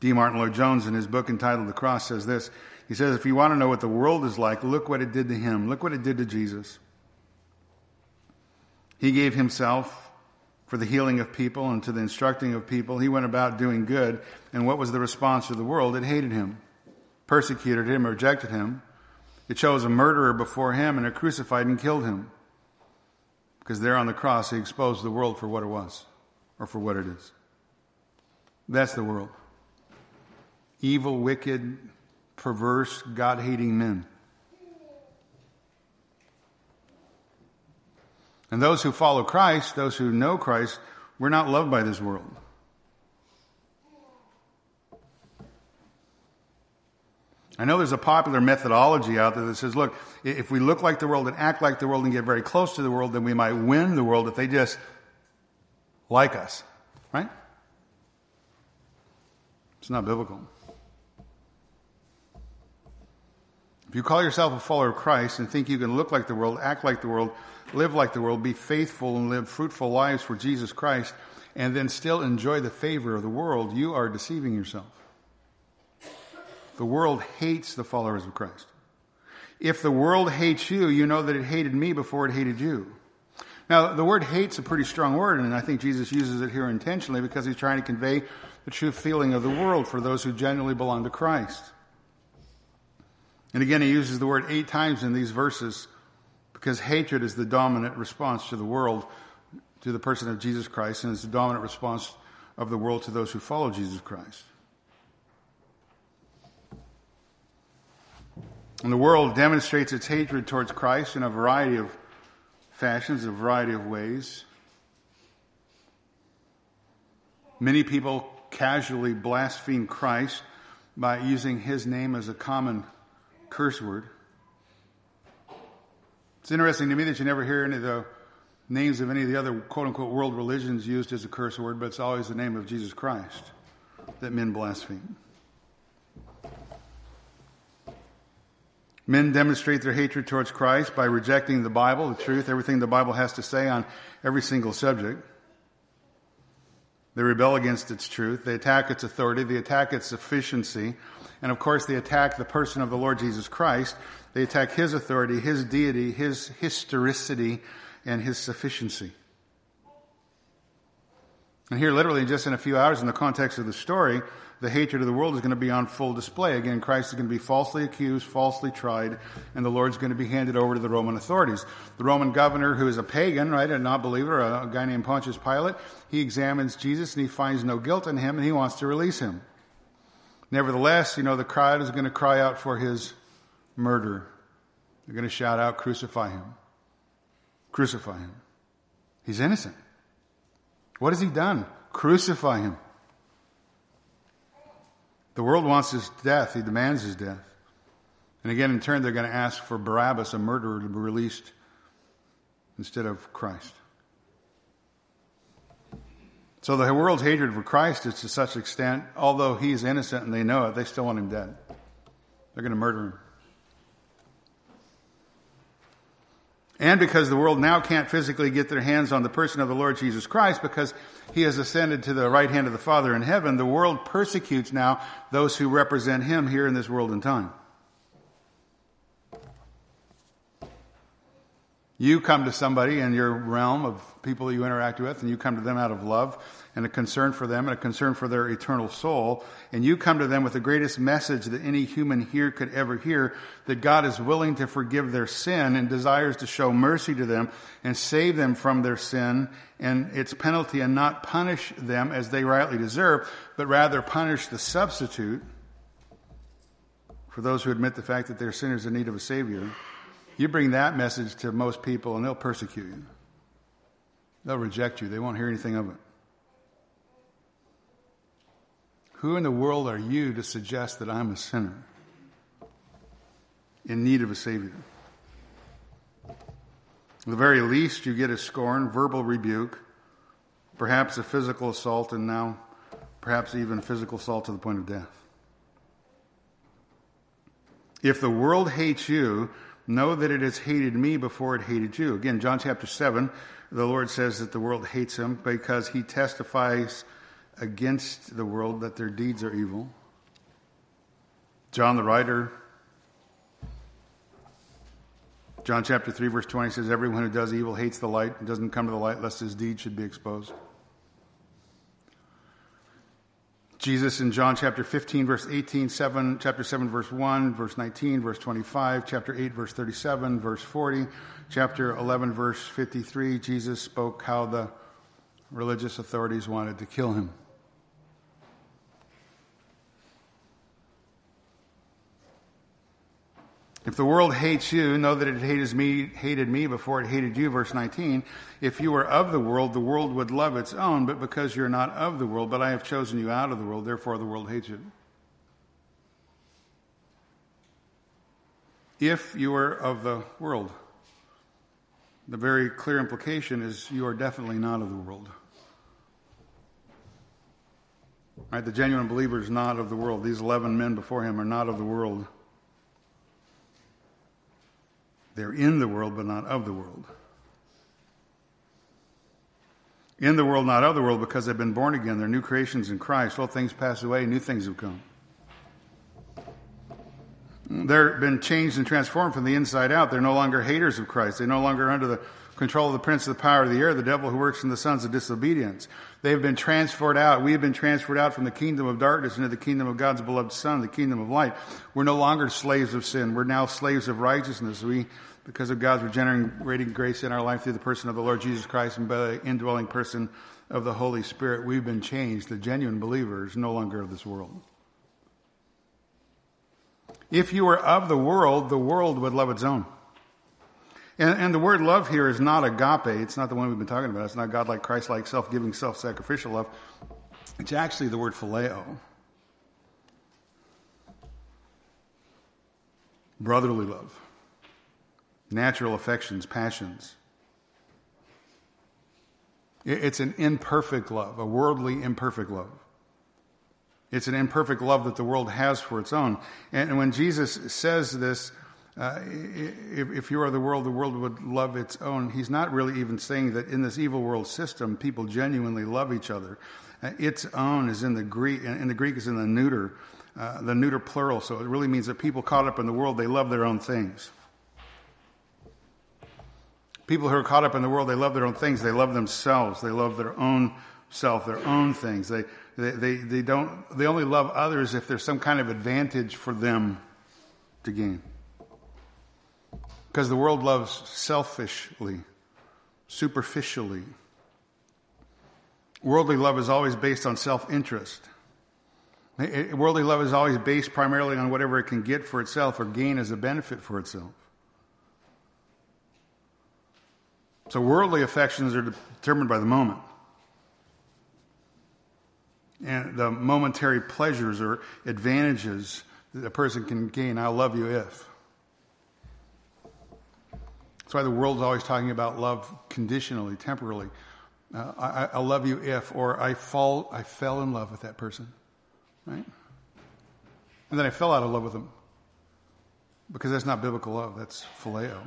D. Martin Lloyd-Jones, in his book entitled The Cross, says this. He says, if you want to know what the world is like, look what it did to him. Look what it did to Jesus. He gave himself for the healing of people and to the instructing of people. He went about doing good. And what was the response of the world? It hated him, persecuted him, rejected him. It chose a murderer before him, and it crucified and killed him. Because there on the cross, he exposed the world for what it was, or for what it is. That's the world. Evil, wicked, perverse, God-hating men. And those who follow Christ, those who know Christ, we're not loved by this world. I know there's a popular methodology out there that says, look, if we look like the world and act like the world and get very close to the world, then we might win the world if they just like us, right? It's not biblical. If you call yourself a follower of Christ and think you can look like the world, act like the world, live like the world, be faithful and live fruitful lives for Jesus Christ, and then still enjoy the favor of the world, you are deceiving yourself. The world hates the followers of Christ. If the world hates you, you know that it hated me before it hated you. Now, the word hate's a pretty strong word, and I think Jesus uses it here intentionally because he's trying to convey the true feeling of the world for those who genuinely belong to Christ. And again, he uses the word eight times in these verses because hatred is the dominant response to the world, to the person of Jesus Christ, and it's the dominant response of the world to those who follow Jesus Christ. And the world demonstrates its hatred towards Christ in a variety of fashions, a variety of ways. Many people casually blaspheme Christ by using his name as a common curse word. It's interesting to me that you never hear any of the names of any of the other quote-unquote world religions used as a curse word, but it's always the name of Jesus Christ that men blaspheme. Men demonstrate their hatred towards Christ by rejecting the Bible, the truth, everything the Bible has to say on every single subject. They rebel against its truth. They attack its authority. They attack its sufficiency. And, of course, they attack the person of the Lord Jesus Christ. They attack his authority, his deity, his historicity, and his sufficiency. And here, literally, just in a few hours, in the context of the story, the hatred of the world is going to be on full display. Again, Christ is going to be falsely accused, falsely tried, and the Lord's going to be handed over to the Roman authorities. The Roman governor, who is a pagan, right, a non-believer, a guy named Pontius Pilate, he examines Jesus and he finds no guilt in him and he wants to release him. Nevertheless, you know, the crowd is going to cry out for his murder. They're going to shout out, crucify him. Crucify him. He's innocent. What has he done? Crucify him. The world wants his death. He demands his death. And again, in turn, they're going to ask for Barabbas, a murderer, to be released instead of Christ. So the world's hatred for Christ is to such extent, although he's innocent and they know it, they still want him dead. They're going to murder him. And because the world now can't physically get their hands on the person of the Lord Jesus Christ because he has ascended to the right hand of the Father in heaven, the world persecutes now those who represent him here in this world and time. You come to somebody in your realm of people that you interact with, and you come to them out of love and a concern for them and a concern for their eternal soul, and you come to them with the greatest message that any human here could ever hear, that God is willing to forgive their sin and desires to show mercy to them and save them from their sin and its penalty and not punish them as they rightly deserve, but rather punish the substitute for those who admit the fact that they're sinners in need of a Savior. You bring that message to most people and they'll persecute you. They'll reject you. They won't hear anything of it. Who in the world are you to suggest that I'm a sinner in need of a Savior? At the very least, you get a scorn, verbal rebuke, perhaps a physical assault, and now perhaps even a physical assault to the point of death. If the world hates you, know that it has hated me before it hated you. Again, John chapter seven, the Lord says that the world hates him because he testifies against the world that their deeds are evil. John the writer, John chapter three, verse twenty says, everyone who does evil hates the light and doesn't come to the light lest his deed should be exposed. Jesus in John chapter fifteen, verse eighteen, seven, chapter seven, verse one, verse nineteen, verse twenty-five, chapter eight, verse thirty-seven, verse forty, chapter eleven, verse fifty-three, Jesus spoke how the religious authorities wanted to kill him. If the world hates you, know that it hated me, hated me before it hated you, verse nineteen. If you were of the world, the world would love its own, but because you're not of the world, but I have chosen you out of the world, therefore the world hates you. if you are of the world. The very clear implication is you are definitely not of the world. Right, the genuine believer is not of the world. These eleven men before him are not of the world. They're in the world, but not of the world. In the world, not of the world, because they've been born again. They're new creations in Christ. All things pass away, new things have come. They've been changed and transformed from the inside out. They're no longer haters of Christ. They're no longer under the control of the prince of the power of the air, the devil who works in the sons of disobedience. They've been transferred out. We have been transferred out from the kingdom of darkness into the kingdom of God's beloved Son, the kingdom of light. We're no longer slaves of sin. We're now slaves of righteousness. We, because of God's regenerating grace in our life through the person of the Lord Jesus Christ and by the indwelling person of the Holy Spirit, we've been changed. The genuine believer is no longer of this world. If you were of the world, the world would love its own. And, and the word love here is not agape. It's not the one we've been talking about. It's not God-like, Christ-like, self-giving, self-sacrificial love. It's actually the word phileo. Brotherly love. Natural affections, passions. It, it's an imperfect love, a worldly imperfect love. It's an imperfect love that the world has for its own. And, and when Jesus says this, Uh, if, if you are the world, the world would love its own. He's not really even saying that in this evil world system, people genuinely love each other. Uh, its own is in the Greek, and the Greek is in the neuter, uh, the neuter plural. So it really means that people caught up in the world, they love their own things. People who are caught up in the world, they love their own things. They love themselves. They love their own self, their own things. They they they, they don't. They only love others if there's some kind of advantage for them to gain. Because the world loves selfishly, superficially. Worldly love is always based on self-interest. Worldly love is always based primarily on whatever it can get for itself or gain as a benefit for itself. So worldly affections are determined by the moment. And the momentary pleasures or advantages that a person can gain. I love you if... That's why the world's always talking about love conditionally, temporally. Uh, I, I love you if, or I fall, I fell in love with that person, right? And then I fell out of love with them, because that's not biblical love. That's phileo.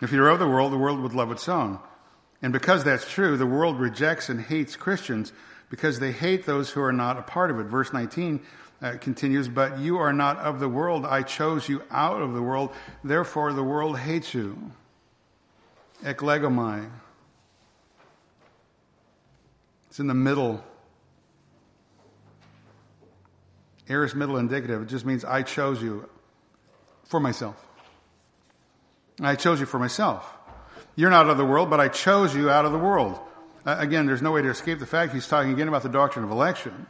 If you're of the world, the world would love its own, and because that's true, the world rejects and hates Christians because they hate those who are not a part of it. Verse nineteen. Uh, continues, but you are not of the world. I chose you out of the world. Therefore, the world hates you. Eklegomai. It's in the middle. Aorist middle indicative. It just means I chose you for myself. I chose you for myself. You're not of the world, but I chose you out of the world. Uh, again, there's no way to escape the fact he's talking again about the doctrine of election.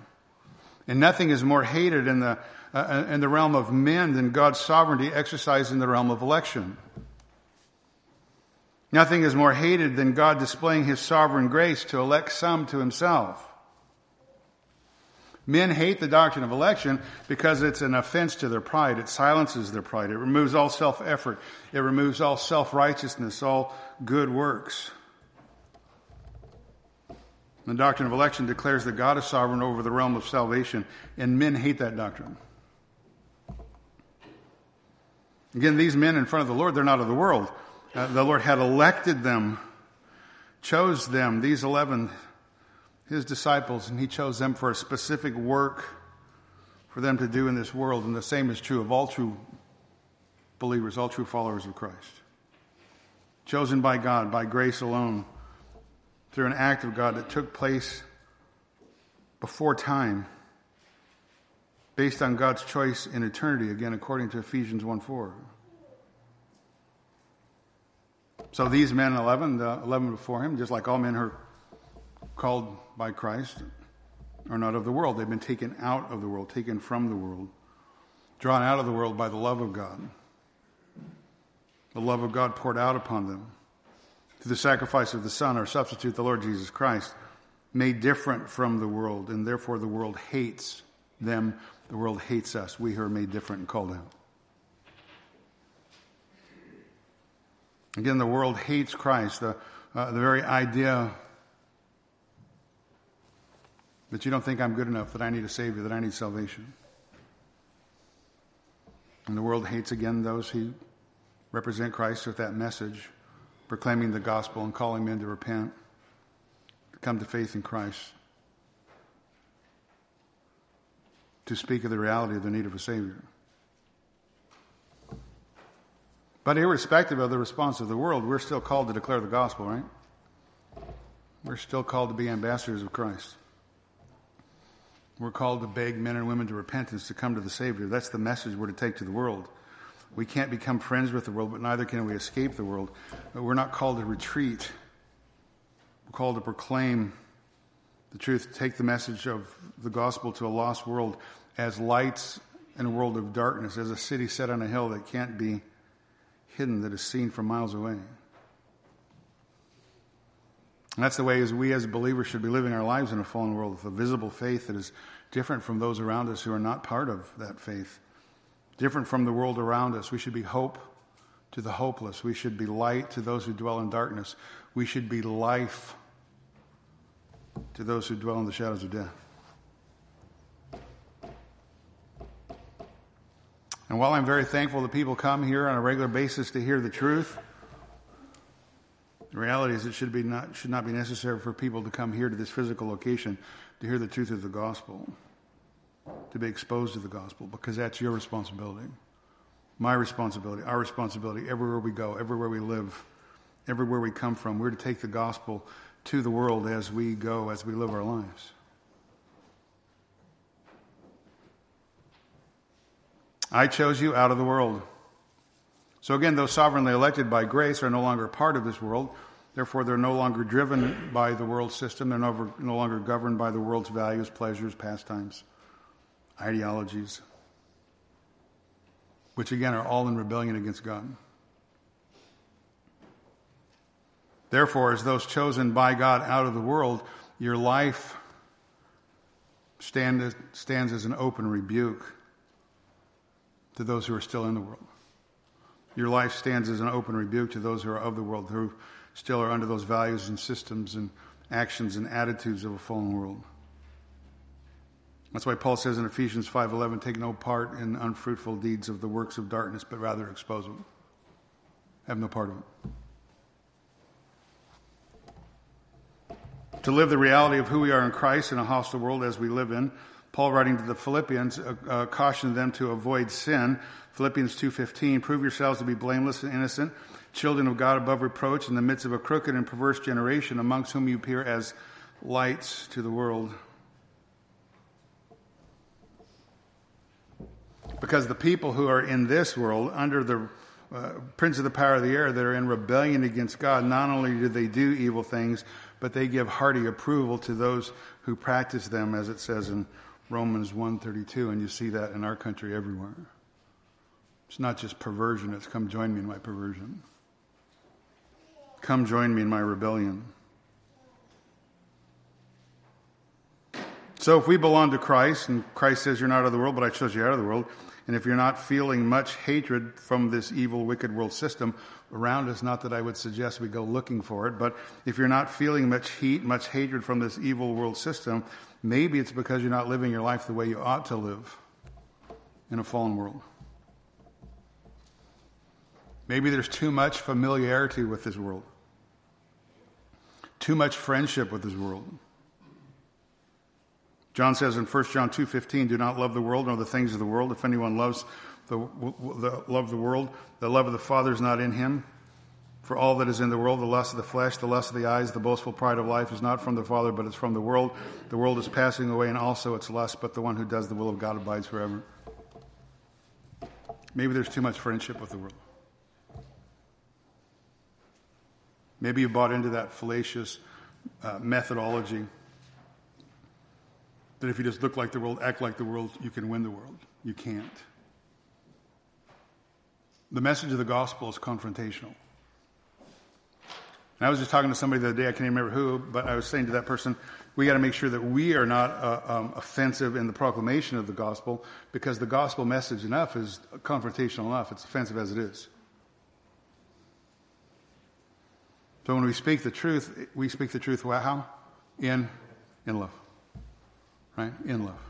And nothing is more hated in the uh, in the realm of men than God's sovereignty exercised in the realm of election. Nothing is more hated than God displaying his sovereign grace to elect some to himself. Men hate the doctrine of election because it's an offense to their pride. It silences their pride. It removes all self-effort. It removes all self-righteousness, all good works. The doctrine of election declares that God is sovereign over the realm of salvation, and men hate that doctrine. Again, these men in front of the Lord, they're not of the world. Uh, the Lord had elected them, chose them, these eleven, his disciples, and he chose them for a specific work for them to do in this world. And the same is true of all true believers, all true followers of Christ. Chosen by God, by grace alone, through an act of God that took place before time, based on God's choice in eternity, again, according to Ephesians one four. So these men, eleven, the eleven before him, just like all men who are called by Christ, are not of the world. They've been taken out of the world, taken from the world, drawn out of the world by the love of God. The love of God poured out upon them. Through the sacrifice of the Son, our substitute, the Lord Jesus Christ, made different from the world, and therefore the world hates them. The world hates us. We who are made different and called out. Again, the world hates Christ. The, uh, the very idea that you don't think I'm good enough, that I need a Savior, that I need salvation. And the world hates, again, those who represent Christ with that message, proclaiming the gospel and calling men to repent, to come to faith in Christ, to speak of the reality of the need of a Savior. But irrespective of the response of the world, we're still called to declare the gospel, right? We're still called to be ambassadors of Christ. We're called to beg men and women to repentance, to come to the Savior. That's the message we're to take to the world. We can't become friends with the world, but neither can we escape the world. We're not called to retreat. We're called to proclaim the truth, take the message of the gospel to a lost world as lights in a world of darkness, as a city set on a hill that can't be hidden, that is seen from miles away. And that's the way as we as believers should be living our lives in a fallen world, with a visible faith that is different from those around us who are not part of that faith, different from the world around us. We should be hope to the hopeless. We should be light to those who dwell in darkness. We should be life to those who dwell in the shadows of death. And while I'm very thankful that people come here on a regular basis to hear the truth, the reality is it should be not should not be necessary for people to come here to this physical location to hear the truth of the gospel, to be exposed to the gospel, because that's your responsibility, my responsibility, our responsibility, everywhere we go, everywhere we live, everywhere we come from. We're to take the gospel to the world as we go, as we live our lives. I chose you out of the world. So again, those sovereignly elected by grace are no longer part of this world. Therefore, they're no longer driven by the world system. They're no, no longer governed by the world's values, pleasures, pastimes, ideologies, which again are all in rebellion against God. Therefore, as those chosen by God out of the world, your life stand, stands as an open rebuke to those who are still in the world. Your life stands as an open rebuke to those who are of the world, who still are under those values and systems and actions and attitudes of a fallen world. That's why Paul says in Ephesians five eleven, take no part in unfruitful deeds of the works of darkness, but rather expose them. Have no part of it. To live the reality of who we are in Christ in a hostile world as we live in, Paul, writing to the Philippians, uh, uh, cautioned them to avoid sin. Philippians two fifteen, prove yourselves to be blameless and innocent, children of God above reproach, in the midst of a crooked and perverse generation, amongst whom you appear as lights to the world. Because the people who are in this world, under the uh, prince of the power of the air, that are in rebellion against God, not only do they do evil things, but they give hearty approval to those who practice them, as it says in Romans one thirty-two, and you see that in our country everywhere. It's not just perversion, it's come join me in my perversion. Come join me in my rebellion. So if we belong to Christ, and Christ says you're not of the world, but I chose you out of the world, and if you're not feeling much hatred from this evil, wicked world system around us, not that I would suggest we go looking for it, but if you're not feeling much heat, much hatred from this evil world system, maybe it's because you're not living your life the way you ought to live in a fallen world. Maybe there's too much familiarity with this world, too much friendship with this world. John says in First John two fifteen, do not love the world nor the things of the world. If anyone loves the, the love the world, the love of the Father is not in him. For all that is in the world, the lust of the flesh, the lust of the eyes, the boastful pride of life, is not from the Father, but it's from the world. The world is passing away, and also its lust, but the one who does the will of God abides forever. Maybe there's too much friendship with the world. Maybe you bought into that fallacious uh, methodology that if you just look like the world, act like the world, you can win the world. You can't. The message of the gospel is confrontational. And I was just talking to somebody the other day, I can't even remember who, but I was saying to that person, we got to make sure that we are not uh, um, offensive in the proclamation of the gospel, because the gospel message enough is confrontational enough. It's offensive as it is. So when we speak the truth, we speak the truth how? In, in love. Right? In love.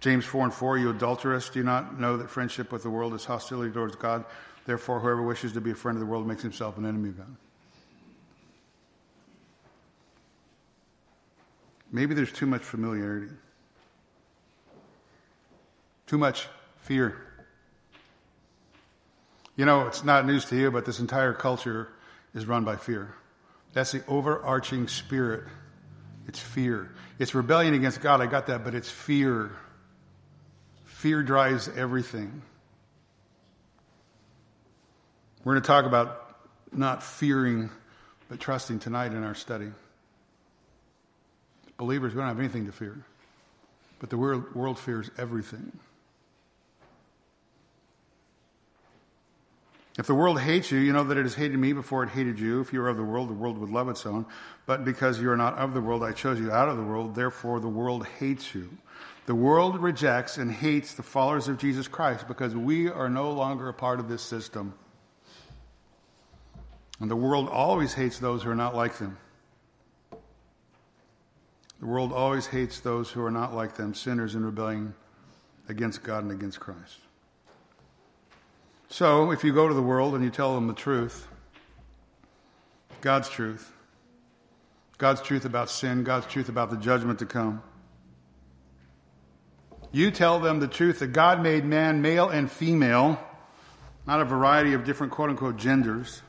James four and four, you adulterous, do you not know that friendship with the world is hostility towards God? Therefore, whoever wishes to be a friend of the world makes himself an enemy of God. Maybe there's too much familiarity. Too much fear. You know, it's not news to you, but this entire culture is run by fear. That's the overarching spirit. It's fear. It's rebellion against God. I got that, but it's fear. Fear drives everything. We're going to talk about not fearing, but trusting tonight in our study. Believers, we don't have anything to fear. But the world, world fears everything. If the world hates you, you know that it has hated me before it hated you. If you were of the world, the world would love its own. But because you are not of the world, I chose you out of the world. Therefore, the world hates you. The world rejects and hates the followers of Jesus Christ because we are no longer a part of this system. And the world always hates those who are not like them. The world always hates those who are not like them, sinners and rebelling against God and against Christ. So, if you go to the world and you tell them the truth, God's truth, God's truth about sin, God's truth about the judgment to come, you tell them the truth that God made man male and female, not a variety of different quote-unquote genders.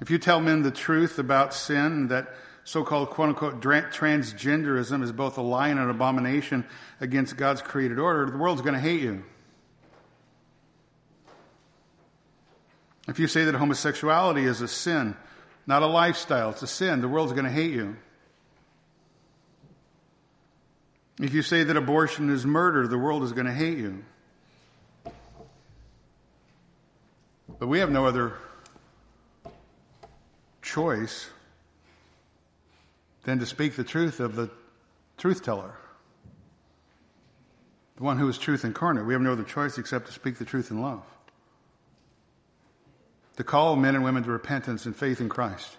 If you tell men the truth about sin, that so-called quote-unquote transgenderism is both a lie and an abomination against God's created order, the world's going to hate you. If you say that homosexuality is a sin, not a lifestyle, it's a sin, the world's going to hate you. If you say that abortion is murder, the world is going to hate you. But we have no other choice than to speak the truth of the truth teller, the one who is truth incarnate. We have no other choice except to speak the truth in love. To call men and women to repentance and faith in Christ.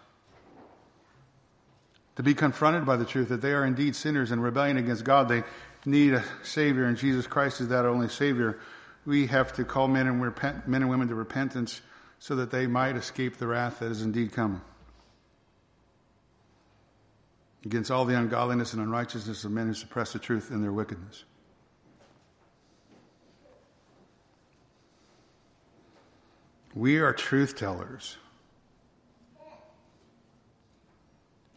To be confronted by the truth that they are indeed sinners in rebellion against God. They need a Savior, and Jesus Christ is that only Savior. We have to call men and, repent, men and women to repentance so that they might escape the wrath that is indeed coming. Against all the ungodliness and unrighteousness of men who suppress the truth in their wickedness. We are truth tellers.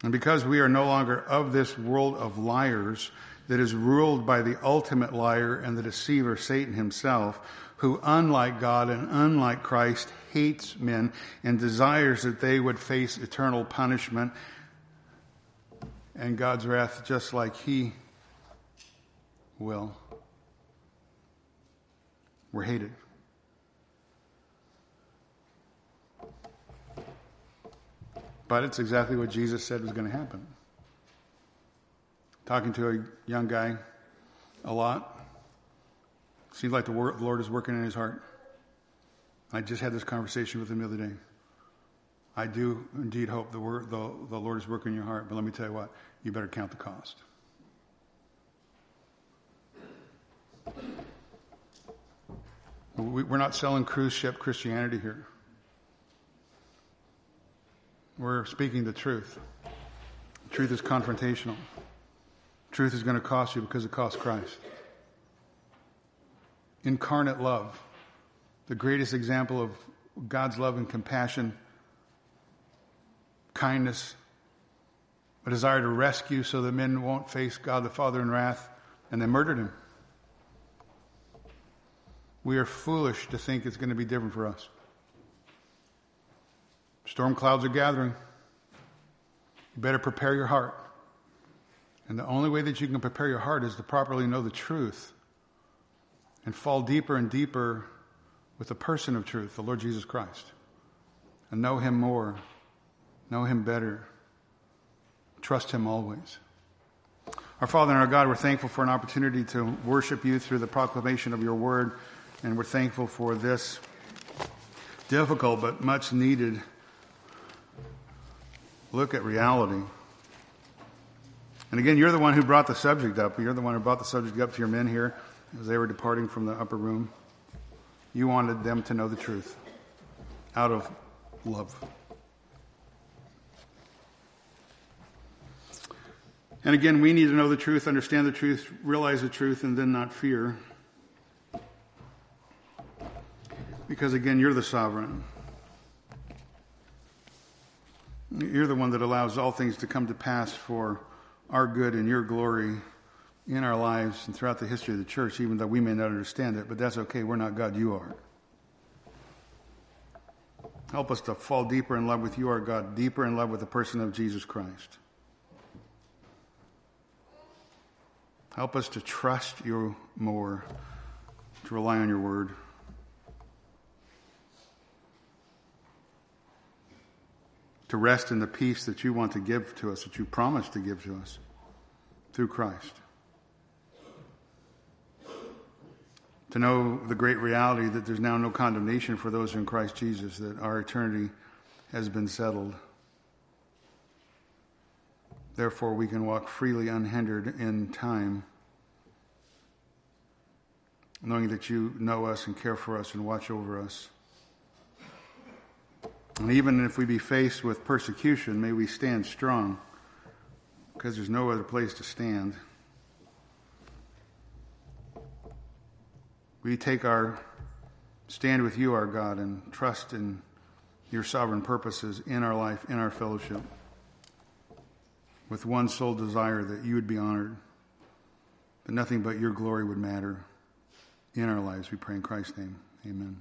And because we are no longer of this world of liars that is ruled by the ultimate liar and the deceiver, Satan himself, who, unlike God and unlike Christ, hates men and desires that they would face eternal punishment and God's wrath just like he will. We're hated. But it's exactly what Jesus said was going to happen. Talking to a young guy a lot. Seems like the Lord is working in his heart. I just had this conversation with him the other day. I do indeed hope the, word, the, the Lord is working in your heart, but let me tell you what, you better count the cost. We, we're not selling cruise ship Christianity here. We're speaking the truth. Truth is confrontational. Truth is going to cost you because it costs Christ. Incarnate love, the greatest example of God's love and compassion, kindness, a desire to rescue so that men won't face God the Father in wrath, and they murdered him. We are foolish to think it's going to be different for us. Storm clouds are gathering. You better prepare your heart. And the only way that you can prepare your heart is to properly know the truth and fall deeper and deeper with the person of truth, the Lord Jesus Christ. and know him more, know him better, trust him always. Our Father and our God, we're thankful for an opportunity to worship you through the proclamation of your word, and we're thankful for this difficult but much needed look at reality. And again, you're the one who brought the subject up. You're the one who brought the subject up to your men here as they were departing from the upper room. You wanted them to know the truth out of love. And again, we need to know the truth, understand the truth, realize the truth, and then not fear. Because again, you're the sovereign. You're the one that allows all things to come to pass for our good and your glory in our lives and throughout the history of the church, even though we may not understand it, but that's okay. We're not God, you are. Help us to fall deeper in love with you, our God, deeper in love with the person of Jesus Christ. Help us to trust you more, to rely on your word. To rest in the peace that you want to give to us, that you promised to give to us through Christ. To know the great reality that there's now no condemnation for those in Christ Jesus, that our eternity has been settled. Therefore, we can walk freely, unhindered in time, knowing that you know us and care for us and watch over us. And even if we be faced with persecution, may we stand strong, because there's no other place to stand. We take our stand with you, our God, and trust in your sovereign purposes in our life, in our fellowship, with one sole desire that you would be honored, that nothing but your glory would matter in our lives. We pray in Christ's name. Amen.